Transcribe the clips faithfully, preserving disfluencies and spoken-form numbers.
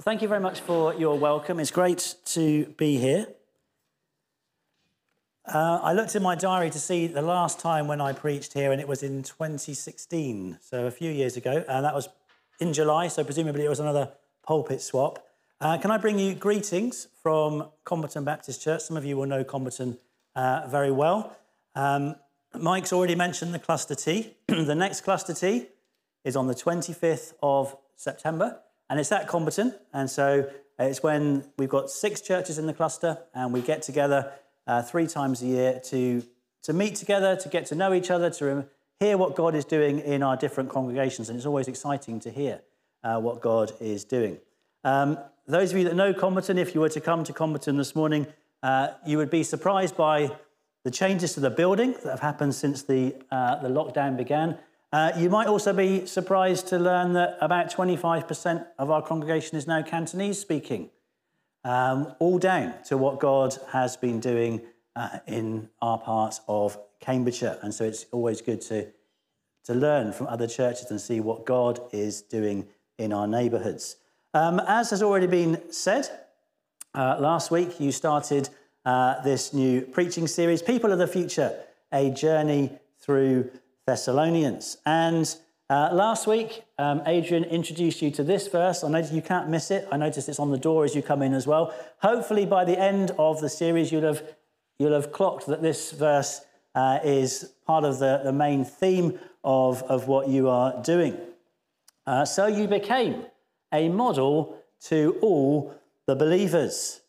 Well, thank you very much for your welcome. It's great to be here. Uh, I looked in my diary to see the last time when I preached here, and it was in twenty sixteen, so a few years ago, and that was in July, so presumably it was another pulpit swap. Uh, can I bring you greetings from Comberton Baptist Church? Some of you will know Comberton uh, very well. Um, Mike's already mentioned the Cluster Tea. The next Cluster Tea is on the twenty-fifth of September, and it's at Comberton, and so it's when we've got six churches in the cluster, and we get together uh, three times a year to, to meet together, to get to know each other, to hear what God is doing in our different congregations, and it's always exciting to hear uh, what God is doing. Um, those of you that know Comberton, if you were to come to Comberton this morning, uh, you would be surprised by the changes to the building that have happened since the, uh, the lockdown began. Uh, you might also be surprised to learn that about twenty-five percent of our congregation is now Cantonese speaking, um, all down to what God has been doing uh, in our part of Cambridgeshire. And so it's always good to, to learn from other churches and see what God is doing in our neighbourhoods. Um, as has already been said, uh, last week you started uh, this new preaching series, People of the Future, a journey through Thessalonians. And uh, last week, um, Adrian introduced you to this verse. I noticed you can't miss it. I noticed it's on the door as you come in as well. Hopefully by the end of the series, you'll have, you'll have clocked that this verse uh, is part of the, the main theme of, of what you are doing. Uh, so you became a model to all the believers.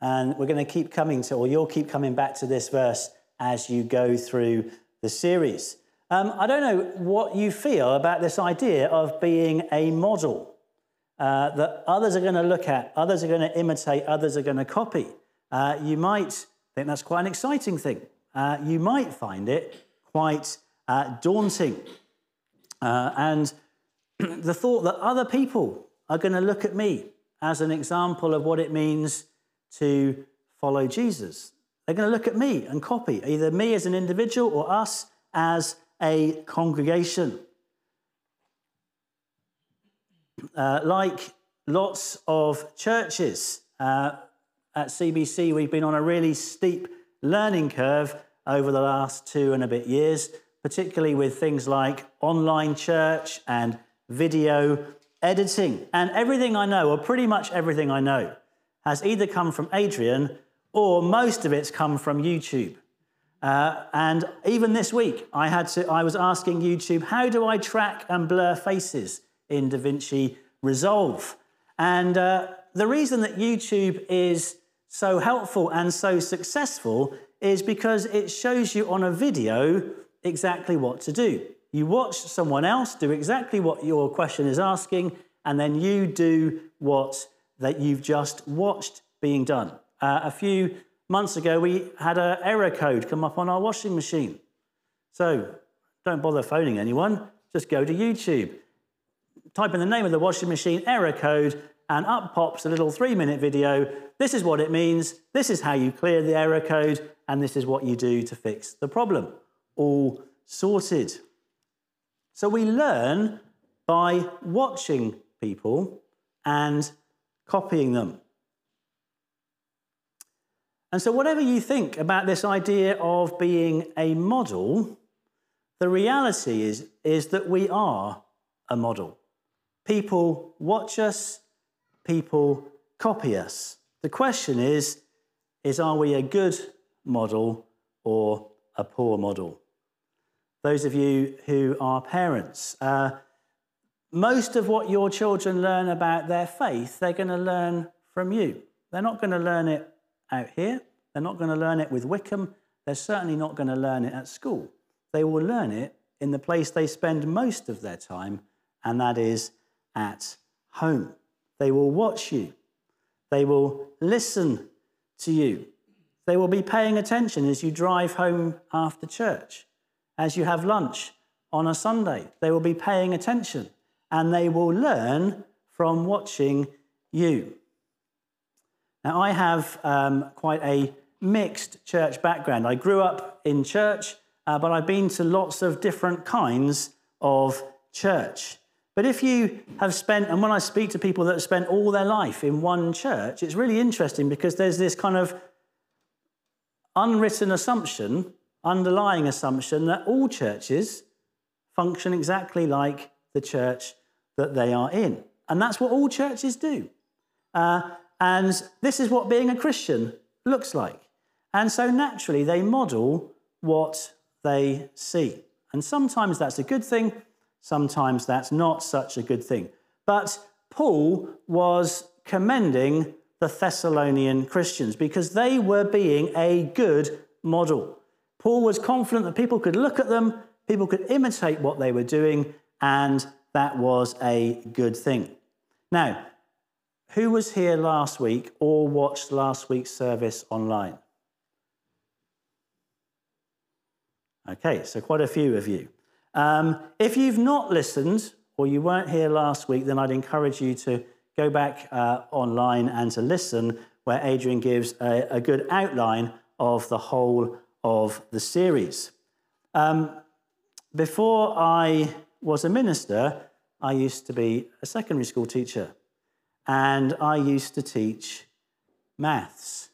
And we're going to keep coming to, or you'll keep coming back to this verse as you go through the series. Um, I don't know what you feel about this idea of being a model uh, that others are going to look at, others are going to imitate, others are going to copy. Uh, you might think that's quite an exciting thing. Uh, you might find it quite uh, daunting. Uh, and the thought that other people are going to look at me as an example of what it means to follow Jesus. They're going to look at me and copy, either me as an individual or us as a congregation. Uh, like lots of churches uh, at C B C, we've been on a really steep learning curve over the last two and a bit years, particularly with things like online church and video editing. And everything I know, or pretty much everything I know, has either come from Adrian or most of it's come from YouTube. Uh, and even this week, I had to, I was asking YouTube, how do I track and blur faces in DaVinci Resolve? And uh, the reason that YouTube is so helpful and so successful is because it shows you on a video exactly what to do. You watch someone else do exactly what your question is asking, and then you do what that you've just watched being done. Uh, a few months ago, we had an error code come up on our washing machine. So don't bother phoning anyone, just go to YouTube. Type in the name of the washing machine, error code, and up pops a little three-minute video. This is what it means, this is how you clear the error code, and this is what you do to fix the problem. All sorted. So we learn by watching people and copying them. And so whatever you think about this idea of being a model, the reality is, is that we are a model. People watch us, people copy us. The question is, is are we a good model or a poor model? Those of you who are parents, uh, most of what your children learn about their faith, they're going to learn from you. They're not going to learn it out here. They're not going to learn it with Wickham. They're certainly not going to learn it at school. They will learn it in the place they spend most of their time, and that is at home. They will watch you. They will listen to you. They will be paying attention as you drive home after church, as you have lunch on a Sunday. They will be paying attention, and they will learn from watching you. Now, I have um, quite a mixed church background. I grew up in church, uh, but I've been to lots of different kinds of church. But if you have spent, and when I speak to people that have spent all their life in one church, it's really interesting because there's this kind of unwritten assumption, underlying assumption that all churches function exactly like the church that they are in. And that's what all churches do. Uh, and this is what being a Christian looks like. And so naturally they model what they see. And sometimes that's a good thing. Sometimes that's not such a good thing. But Paul was commending the Thessalonian Christians because they were being a good model. Paul was confident that people could look at them, people could imitate what they were doing, and that was a good thing. Now, who was here last week or watched last week's service online? Okay, so quite a few of you. Um, if you've not listened or you weren't here last week, then I'd encourage you to go back uh, online and to listen, where Adrian gives a, a good outline of the whole of the series. Um, before I was a minister, I used to be a secondary school teacher, and I used to teach maths,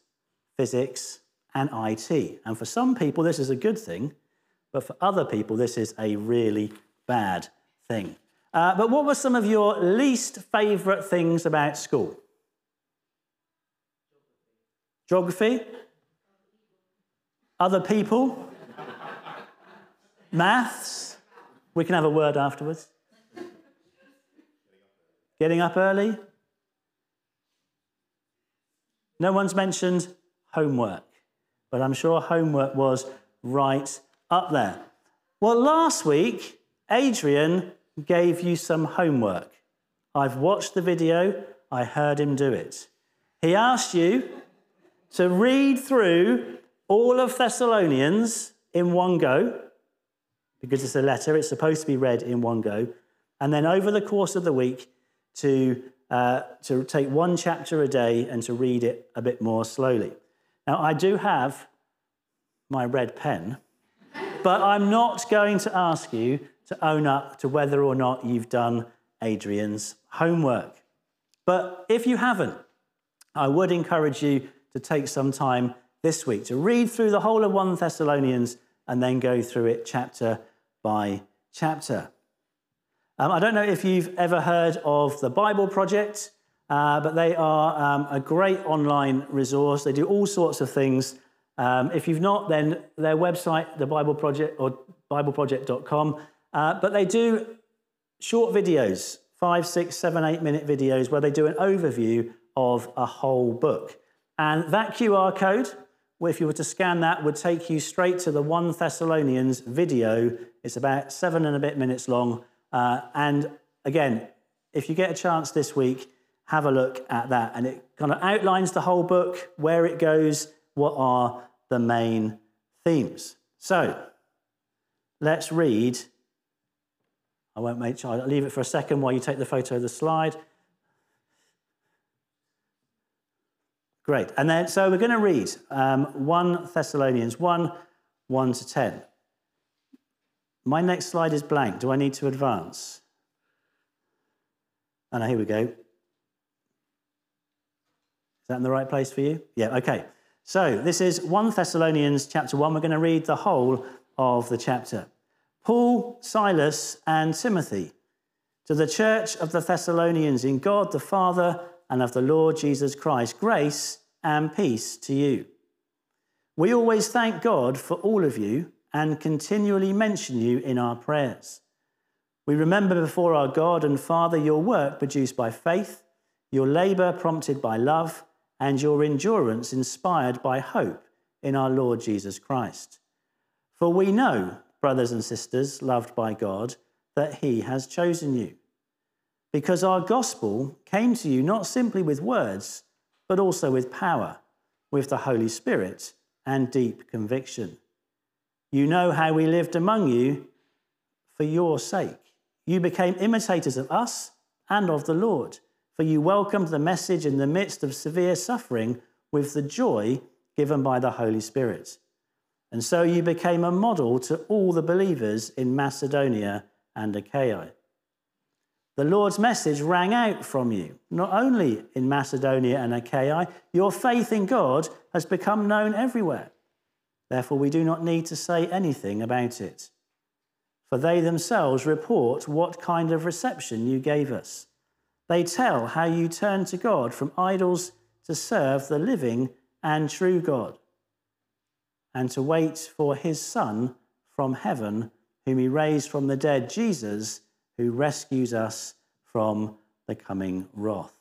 physics, and I T. And for some people, this is a good thing. But for other people, this is a really bad thing. Uh, but what were some of your least favourite things about school? Geography? Other people? Maths? We can have a word afterwards. Getting up early? No one's mentioned homework, but I'm sure homework was right up there. Well, last week, Adrian gave you some homework. I've watched the video. I heard him do it. He asked you to read through all of Thessalonians in one go, because it's a letter. It's supposed to be read in one go. And then over the course of the week, to, uh, to take one chapter a day and to read it a bit more slowly. Now, I do have my red pen, but I'm not going to ask you to own up to whether or not you've done Adrian's homework. But if you haven't, I would encourage you to take some time this week to read through the whole of First Thessalonians and then go through it chapter by chapter. Um, I don't know if you've ever heard of the Bible Project, uh, but they are um, a great online resource. They do all sorts of things. Um, if you've not, then their website, the Bible Project or bible project dot com, uh, but they do short videos, five, six, seven, eight minute videos where they do an overview of a whole book. And that Q R code, if you were to scan that, would take you straight to the First Thessalonians video. It's about seven and a bit minutes long. Uh, and again, if you get a chance this week, have a look at that. And it kind of outlines the whole book, where it goes, what are the main themes. So let's read. I won't make sure, I'll leave it for a second while you take the photo of the slide. Great. And then, so we're going to read um, First Thessalonians one, one to ten. My next slide is blank. Do I need to advance? Oh, no, here we go. Is that in the right place for you? Yeah, okay. So this is First Thessalonians chapter one. We're going to read the whole of the chapter. Paul, Silas, and Timothy, to the church of the Thessalonians in God the Father and of the Lord Jesus Christ, grace and peace to you. We always thank God for all of you and continually mention you in our prayers. We remember before our God and Father your work produced by faith, your labour prompted by love, and your endurance inspired by hope in our Lord Jesus Christ. For we know, brothers and sisters, loved by God, that he has chosen you, because our gospel came to you not simply with words, but also with power, with the Holy Spirit and deep conviction. You know how we lived among you for your sake. You became imitators of us and of the Lord, for you welcomed the message in the midst of severe suffering with the joy given by the Holy Spirit. And so you became a model to all the believers in Macedonia and Achaia. The Lord's message rang out from you, not only in Macedonia and Achaia. Your faith in God has become known everywhere. Therefore, we do not need to say anything about it. For they themselves report what kind of reception you gave us. They tell how you turned to God from idols to serve the living and true God, and to wait for his Son from heaven, whom he raised from the dead, Jesus, who rescues us from the coming wrath.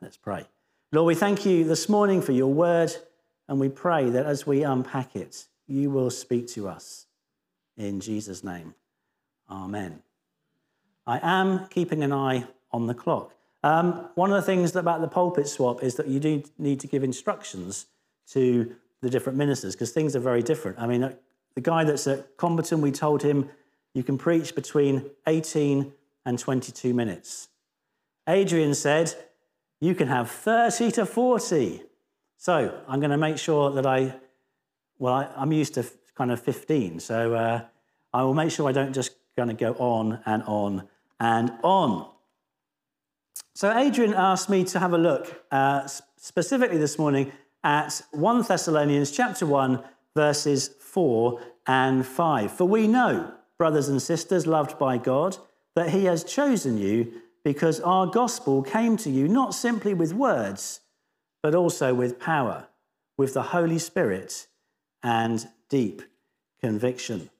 Let's pray. Lord, we thank you this morning for your word, and we pray that as we unpack it, you will speak to us. In Jesus' name, amen. I am keeping an eye on the clock. Um, one of the things about the pulpit swap is that you do need to give instructions to the different ministers, because things are very different. I mean, the guy that's at Comberton, we told him, you can preach between eighteen and twenty-two minutes. Adrian said, you can have thirty to forty. So I'm going to make sure that I, well, I, I'm used to kind of fifteen. So uh, I will make sure I don't just kind of go on and on and on. So Adrian asked me to have a look uh, specifically this morning at First Thessalonians chapter one, verses four and five. For we know, brothers and sisters loved by God, that he has chosen you because our gospel came to you not simply with words, but also with power, with the Holy Spirit and deep conviction.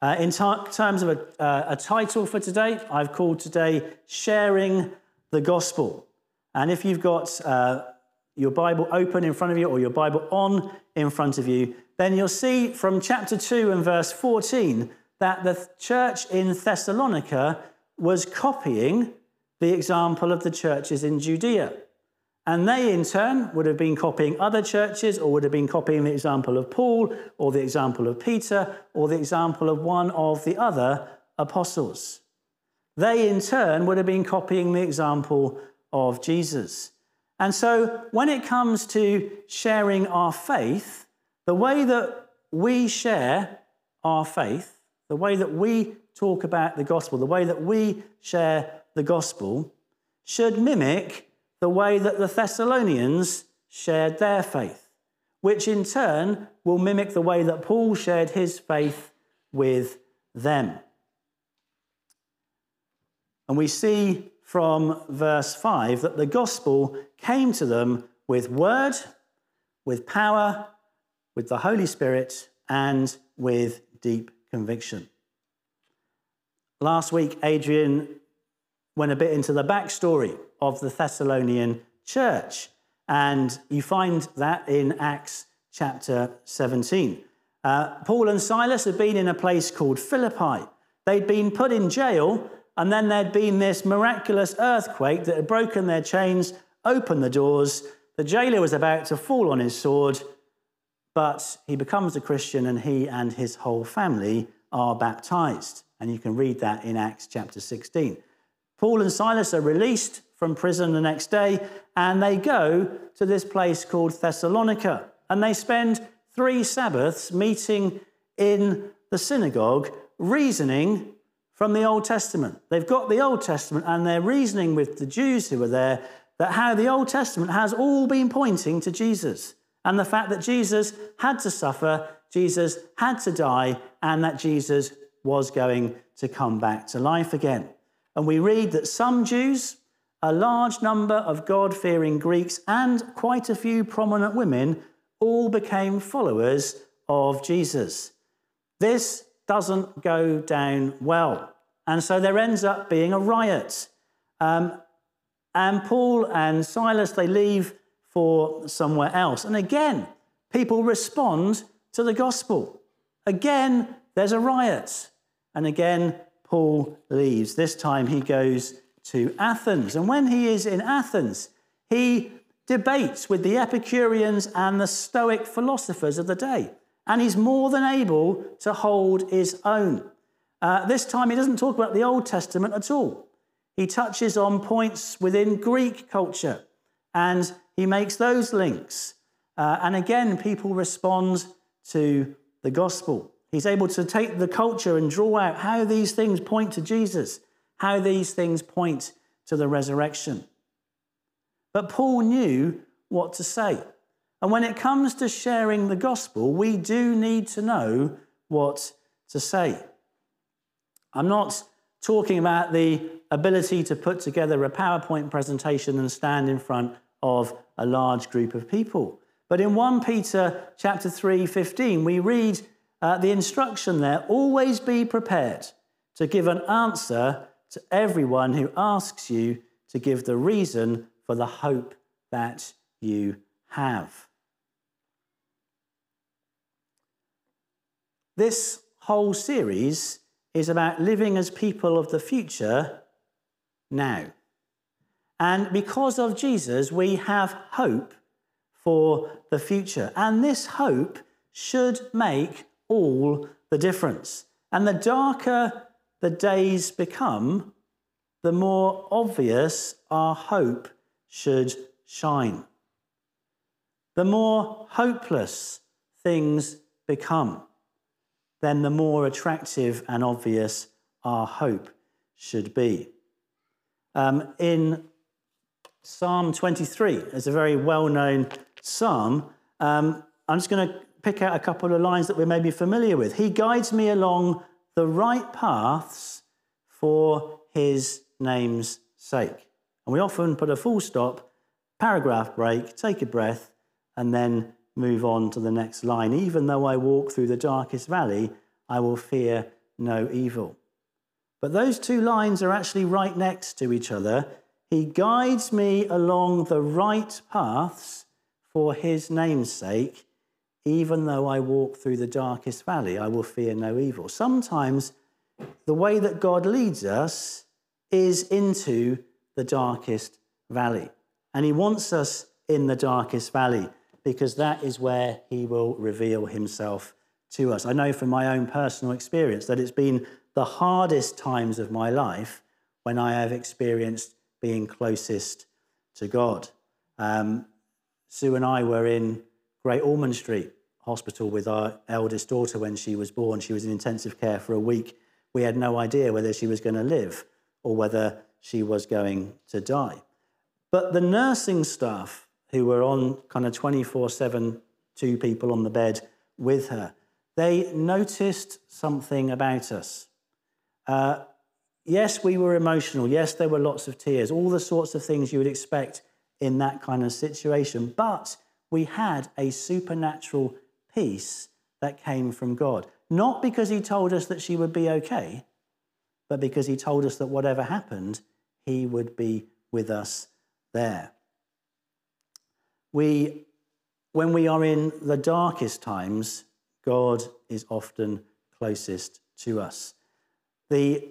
Uh, in terms of a, uh, a title for today, I've called today Sharing the Gospel. And if you've got uh, your Bible open in front of you or your Bible on in front of you, then you'll see from chapter two and verse fourteen that the church in Thessalonica was copying the example of the churches in Judea. And they, in turn, would have been copying other churches, or would have been copying the example of Paul, or the example of Peter, or the example of one of the other apostles. They, in turn, would have been copying the example of Jesus. And so when it comes to sharing our faith, the way that we share our faith, the way that we talk about the gospel, the way that we share the gospel should mimic the way that the Thessalonians shared their faith, which in turn will mimic the way that Paul shared his faith with them. And we see from verse five that the gospel came to them with word, with power, with the Holy Spirit, and with deep conviction. Last week, Adrian went a bit into the backstory of the Thessalonian church, and you find that in Acts chapter seventeen. Uh, Paul and Silas had been in a place called Philippi. They'd been put in jail, and then there'd been this miraculous earthquake that had broken their chains, opened the doors. The jailer was about to fall on his sword, but he becomes a Christian, and he and his whole family are baptized. And you can read that in Acts chapter sixteen. Paul and Silas are released from prison the next day, and they go to this place called Thessalonica, and they spend three Sabbaths meeting in the synagogue, reasoning from the Old Testament. They've got the Old Testament, and they're reasoning with the Jews who were there that how the Old Testament has all been pointing to Jesus, and the fact that Jesus had to suffer, Jesus had to die, and that Jesus was going to come back to life again. And we read that some Jews, a large number of God-fearing Greeks, and quite a few prominent women all became followers of Jesus. This doesn't go down well, and so there ends up being a riot. Um, and Paul and Silas, they leave for somewhere else. And again, people respond to the gospel. Again, there's a riot. And again, Paul leaves. This time he goes to Athens. And when he is in Athens, he debates with the Epicureans and the Stoic philosophers of the day. And he's more than able to hold his own. Uh, this time he doesn't talk about the Old Testament at all. He touches on points within Greek culture, and he makes those links. Uh, and again, people respond to the gospel. He's able to take the culture and draw out how these things point to Jesus, how these things point to the resurrection. But Paul knew what to say. And when it comes to sharing the gospel, we do need to know what to say. I'm not talking about the ability to put together a PowerPoint presentation and stand in front of a large group of people. But in First Peter chapter three fifteen, we read uh, the instruction there, always be prepared to give an answer to everyone who asks you to give the reason for the hope that you have. This whole series is about living as people of the future now. And because of Jesus, we have hope for the future. And this hope should make all the difference. And the darker the days become, the more obvious our hope should shine. The more hopeless things become, then the more attractive and obvious our hope should be. Um, in Psalm twenty-three, it's a very well-known psalm. Um, I'm just going to pick out a couple of lines that we may be familiar with. He guides me along the right paths for his name's sake. And we often put a full stop, paragraph break, take a breath, and then move on to the next line. Even though I walk through the darkest valley, I will fear no evil. But those two lines are actually right next to each other. He guides me along the right paths for his name's sake. Even though I walk through the darkest valley, I will fear no evil. Sometimes the way that God leads us is into the darkest valley. And he wants us in the darkest valley, because that is where he will reveal himself to us. I know from my own personal experience that it's been the hardest times of my life when I have experienced being closest to God. Um, Sue and I were in Great Ormond Street Hospital with our eldest daughter when she was born. She was in intensive care for a week. We had no idea whether she was going to live or whether she was going to die. But the nursing staff who were on kind of twenty-four seven, two people on the bed with her, they noticed something about us. Uh, yes, we were emotional. Yes, there were lots of tears, all the sorts of things you would expect in that kind of situation. But we had a supernatural peace that came from God. Not because he told us that she would be okay, but because he told us that whatever happened, he would be with us there. We, when we are in the darkest times, God is often closest to us. The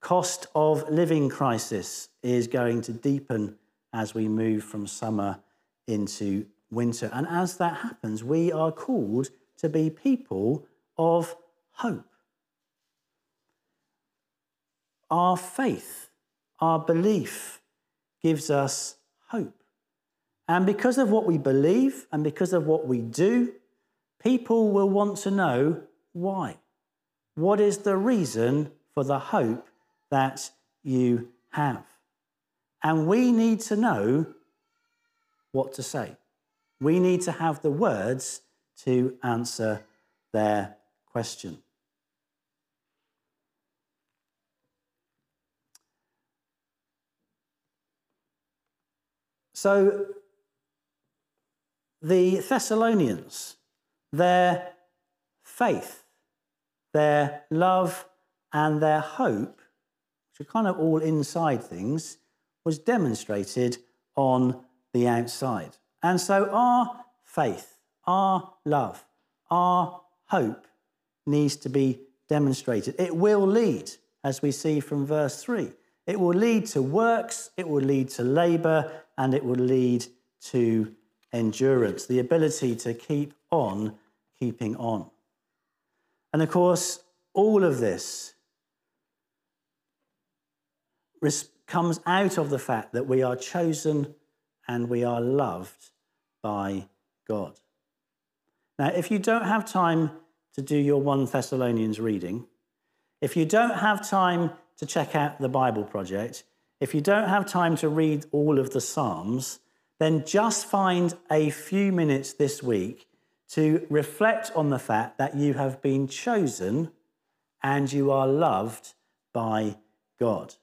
cost of living crisis is going to deepen as we move from summer into winter. And as that happens, we are called to be people of hope. Our faith, our belief gives us hope. And because of what we believe and because of what we do, people will want to know why. What is the reason for the hope that you have? And we need to know what to say. We need to have the words to answer their question. So, the Thessalonians, their faith, their love and their hope, which are kind of all inside things, was demonstrated on the outside. And so our faith, our love, our hope needs to be demonstrated. It will lead, as we see from verse three, it will lead to works, it will lead to labour, and it will lead to endurance, the ability to keep on keeping on. And of course, all of this comes out of the fact that we are chosen and we are loved by God. Now, if you don't have time to do your First Thessalonians reading, if you don't have time to check out the Bible Project, if you don't have time to read all of the Psalms, then just find a few minutes this week to reflect on the fact that you have been chosen and you are loved by God.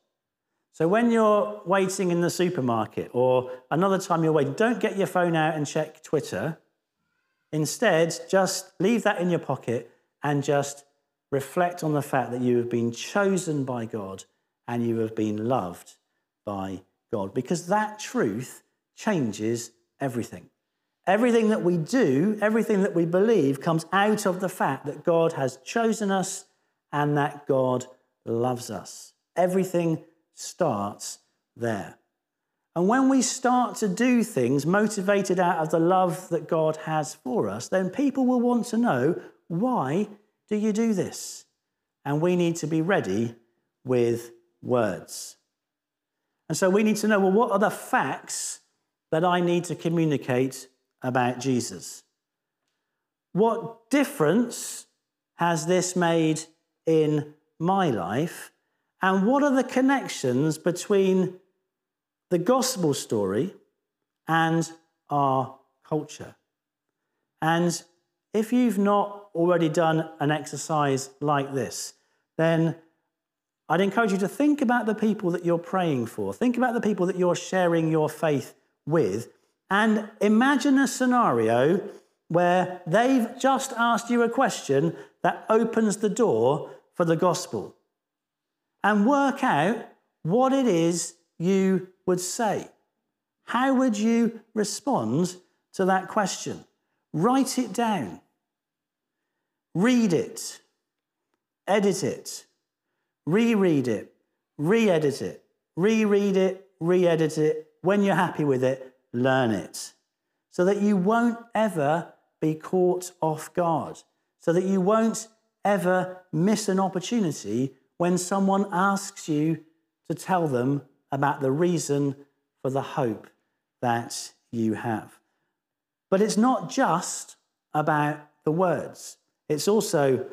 So when you're waiting in the supermarket or another time you're waiting, don't get your phone out and check Twitter. Instead, just leave that in your pocket and just reflect on the fact that you have been chosen by God and you have been loved by God, because that truth changes everything. Everything that we do, everything that we believe comes out of the fact that God has chosen us and that God loves us. Everything starts there. And when we start to do things motivated out of the love that God has for us, then people will want to know, why do you do this? And we need to be ready with words. And so we need to know, well, what are the facts that I need to communicate about Jesus? What difference has this made in my life? And what are the connections between the gospel story and our culture? And if you've not already done an exercise like this, then I'd encourage you to think about the people that you're praying for. Think about the people that you're sharing your faith with, and imagine a scenario where they've just asked you a question that opens the door for the gospel, and work out what it is you would say. How would you respond to that question? Write it down. Read it. Edit it. Reread it. Re-edit it. Reread it. Re-edit it. When you're happy with it, learn it, so that you won't ever be caught off guard, so that you won't ever miss an opportunity when someone asks you to tell them about the reason for the hope that you have. But it's not just about the words. It's also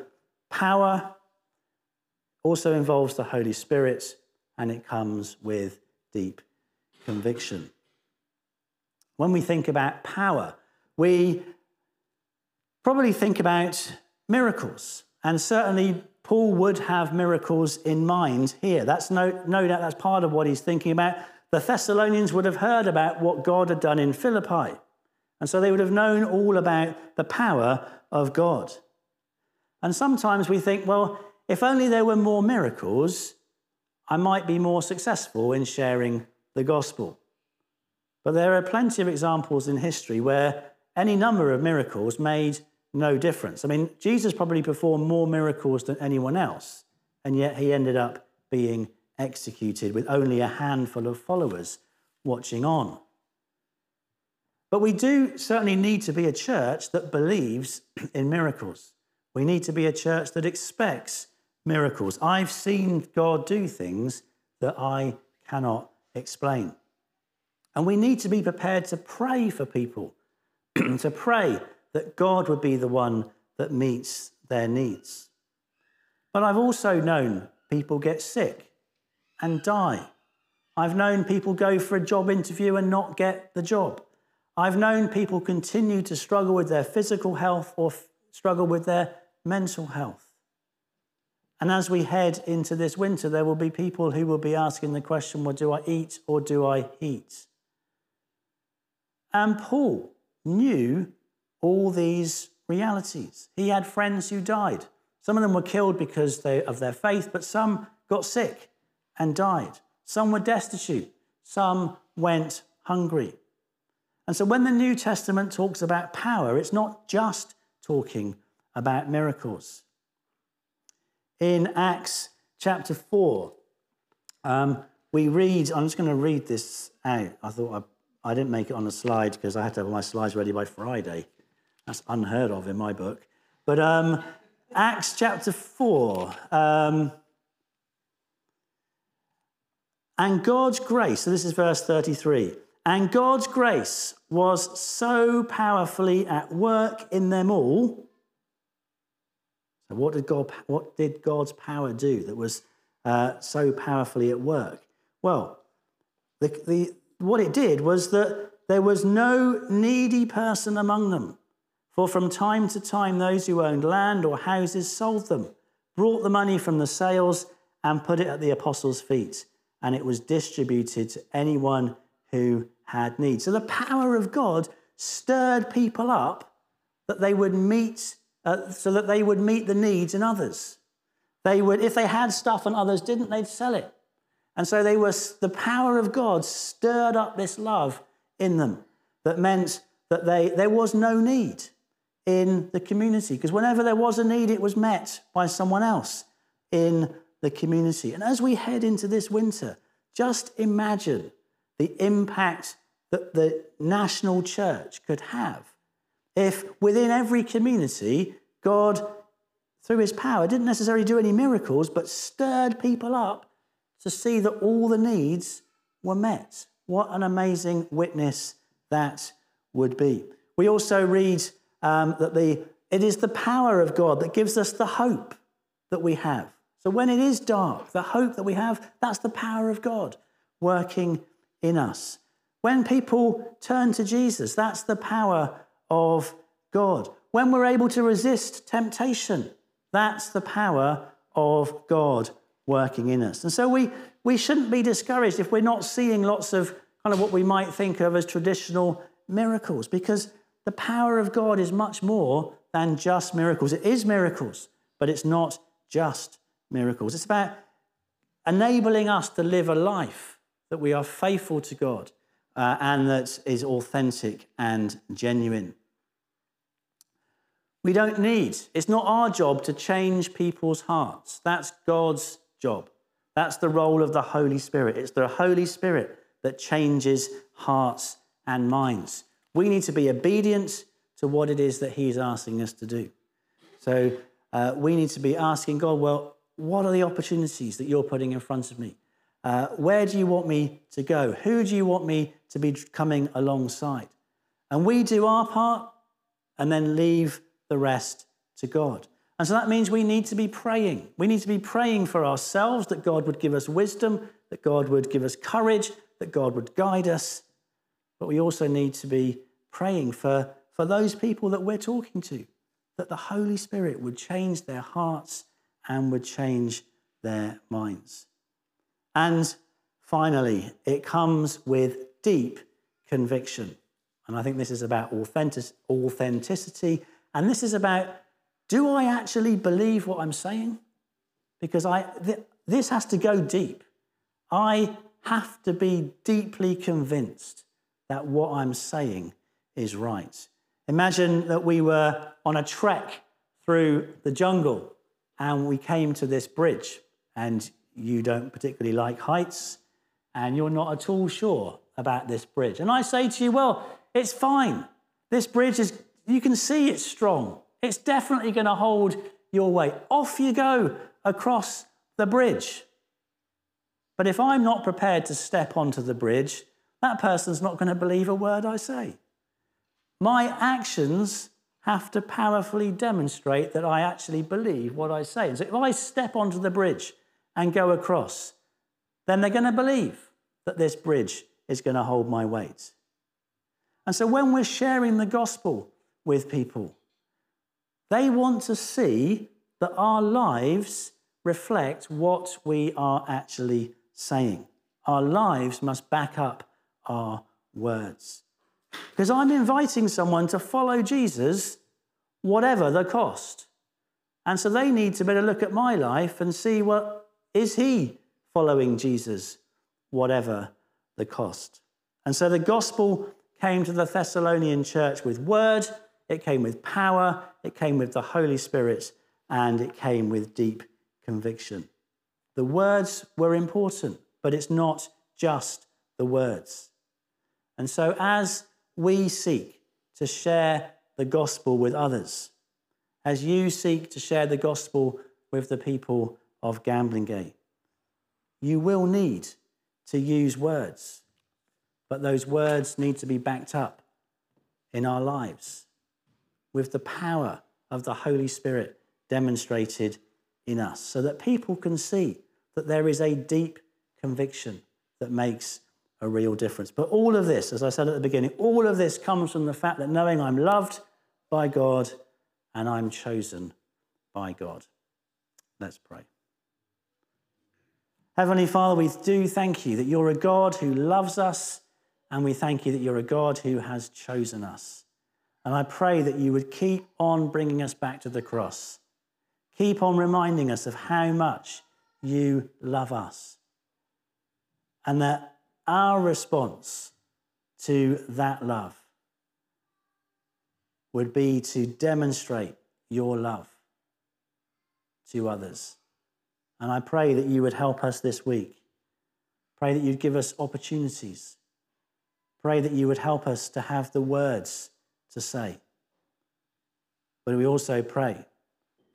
power, also involves the Holy Spirit, and it comes with deep conviction. When we think about power, we probably think about miracles, and certainly Paul would have miracles in mind here. That's no, no doubt that's part of what he's thinking about. The Thessalonians would have heard about what God had done in Philippi, and so they would have known all about the power of God. And sometimes we think, well, if only there were more miracles, I might be more successful in sharing the gospel. But there are plenty of examples in history where any number of miracles made no difference. I mean, Jesus probably performed more miracles than anyone else, and yet he ended up being executed with only a handful of followers watching on. But we do certainly need to be a church that believes in miracles. We need to be a church that expects miracles. I've seen God do things that I cannot explain. And we need to be prepared to pray for people, to pray that God would be the one that meets their needs. But I've also known people get sick and die. I've known people go for a job interview and not get the job. I've known people continue to struggle with their physical health or f- struggle with their mental health. And as we head into this winter, there will be people who will be asking the question, well, do I eat or do I heat? And Paul knew all these realities. He had friends who died. Some of them were killed because they, of their faith, but some got sick and died. Some were destitute. Some went hungry. And so when the New Testament talks about power, it's not just talking about miracles. In Acts chapter four, um, we read, I'm just going to read this out. I thought I, I didn't make it on a slide because I had to have my slides ready by Friday. That's unheard of in my book. But um, Acts chapter four. Um, and God's grace, so this is verse thirty-three. And God's grace was so powerfully at work in them all So what did God, what did God's power do that was uh, so powerfully at work? Well, the, the, what it did was that there was no needy person among them. For from time to time, those who owned land or houses sold them, brought the money from the sales and put it at the apostles' feet. And it was distributed to anyone who had need. So the power of God stirred people up that they would meet, uh, so that they would meet the needs in others. They would, if they had stuff and others didn't, they'd sell it. And so they were, the power of God stirred up this love in them that meant that they, there was no need in the community, because whenever there was a need, it was met by someone else in the community. And as we head into this winter, just imagine the impact that the national church could have if within every community, God, through his power, didn't necessarily do any miracles, but stirred people up to see that all the needs were met. What an amazing witness that would be. We also read um, that the, it is the power of God that gives us the hope that we have. So when it is dark, the hope that we have, that's the power of God working in us. When people turn to Jesus, that's the power of God. When we're able to resist temptation, that's the power of God working in us. And so we, we shouldn't be discouraged if we're not seeing lots of kind of what we might think of as traditional miracles, because the power of God is much more than just miracles. It is miracles, but it's not just miracles. It's about enabling us to live a life that we are faithful to God uh, and that is authentic and genuine. We don't need, it's not our job to change people's hearts. That's God's job. That's the role of the Holy Spirit. It's the Holy Spirit that changes hearts and minds. We need to be obedient to what it is that he's asking us to do. So uh, we need to be asking God, well, what are the opportunities that you're putting in front of me? Uh, where do you want me to go? Who do you want me to be coming alongside? And we do our part and then leave the rest to God. And so that means we need to be praying. We need to be praying for ourselves that God would give us wisdom, that God would give us courage, that God would guide us. But we also need to be praying for, for those people that we're talking to, that the Holy Spirit would change their hearts and would change their minds. And finally, it comes with deep conviction. And I think this is about authentic, authenticity. And this is about, do I actually believe what I'm saying? Because I th this has to go deep. I have to be deeply convinced that what I'm saying is right. Imagine that we were on a trek through the jungle and we came to this bridge, and you don't particularly like heights, and you're not at all sure about this bridge. And I say to you, well, it's fine. This bridge is, you can see it's strong. It's definitely going to hold your weight. Off you go across the bridge. But if I'm not prepared to step onto the bridge, that person's not going to believe a word I say. My actions have to powerfully demonstrate that I actually believe what I say. And so if I step onto the bridge and go across, then they're going to believe that this bridge is going to hold my weight. And so when we're sharing the gospel with people, they want to see that our lives reflect what we are actually saying. Our lives must back up our words. Because I'm inviting someone to follow Jesus, whatever the cost. And so they need to better look at my life and see, well, is he following Jesus, whatever the cost? And so the gospel came to the Thessalonian church with word, it came with power, it came with the Holy Spirit, and it came with deep conviction. The words were important, but it's not just the words. And so as we seek to share the gospel with others, as you seek to share the gospel with the people of Gamlingay, you will need to use words, but those words need to be backed up in our lives with the power of the Holy Spirit demonstrated in us, so that people can see that there is a deep conviction that makes a real difference. But all of this, as I said at the beginning, all of this comes from the fact that knowing I'm loved by God and I'm chosen by God. Let's pray. Heavenly Father, we do thank you that you're a God who loves us, and we thank you that you're a God who has chosen us. And I pray that you would keep on bringing us back to the cross. Keep on reminding us of how much you love us. And that our response to that love would be to demonstrate your love to others. And I pray that you would help us this week. Pray that you'd give us opportunities. Pray that you would help us to have the words to say. But we also pray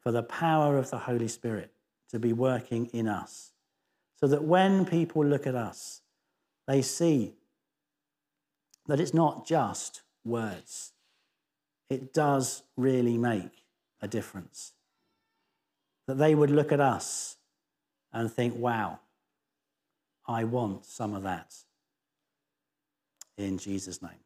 for the power of the Holy Spirit to be working in us, so that when people look at us, they see that it's not just words. It does really make a difference. That they would look at us and think, wow, I want some of that. In Jesus' name.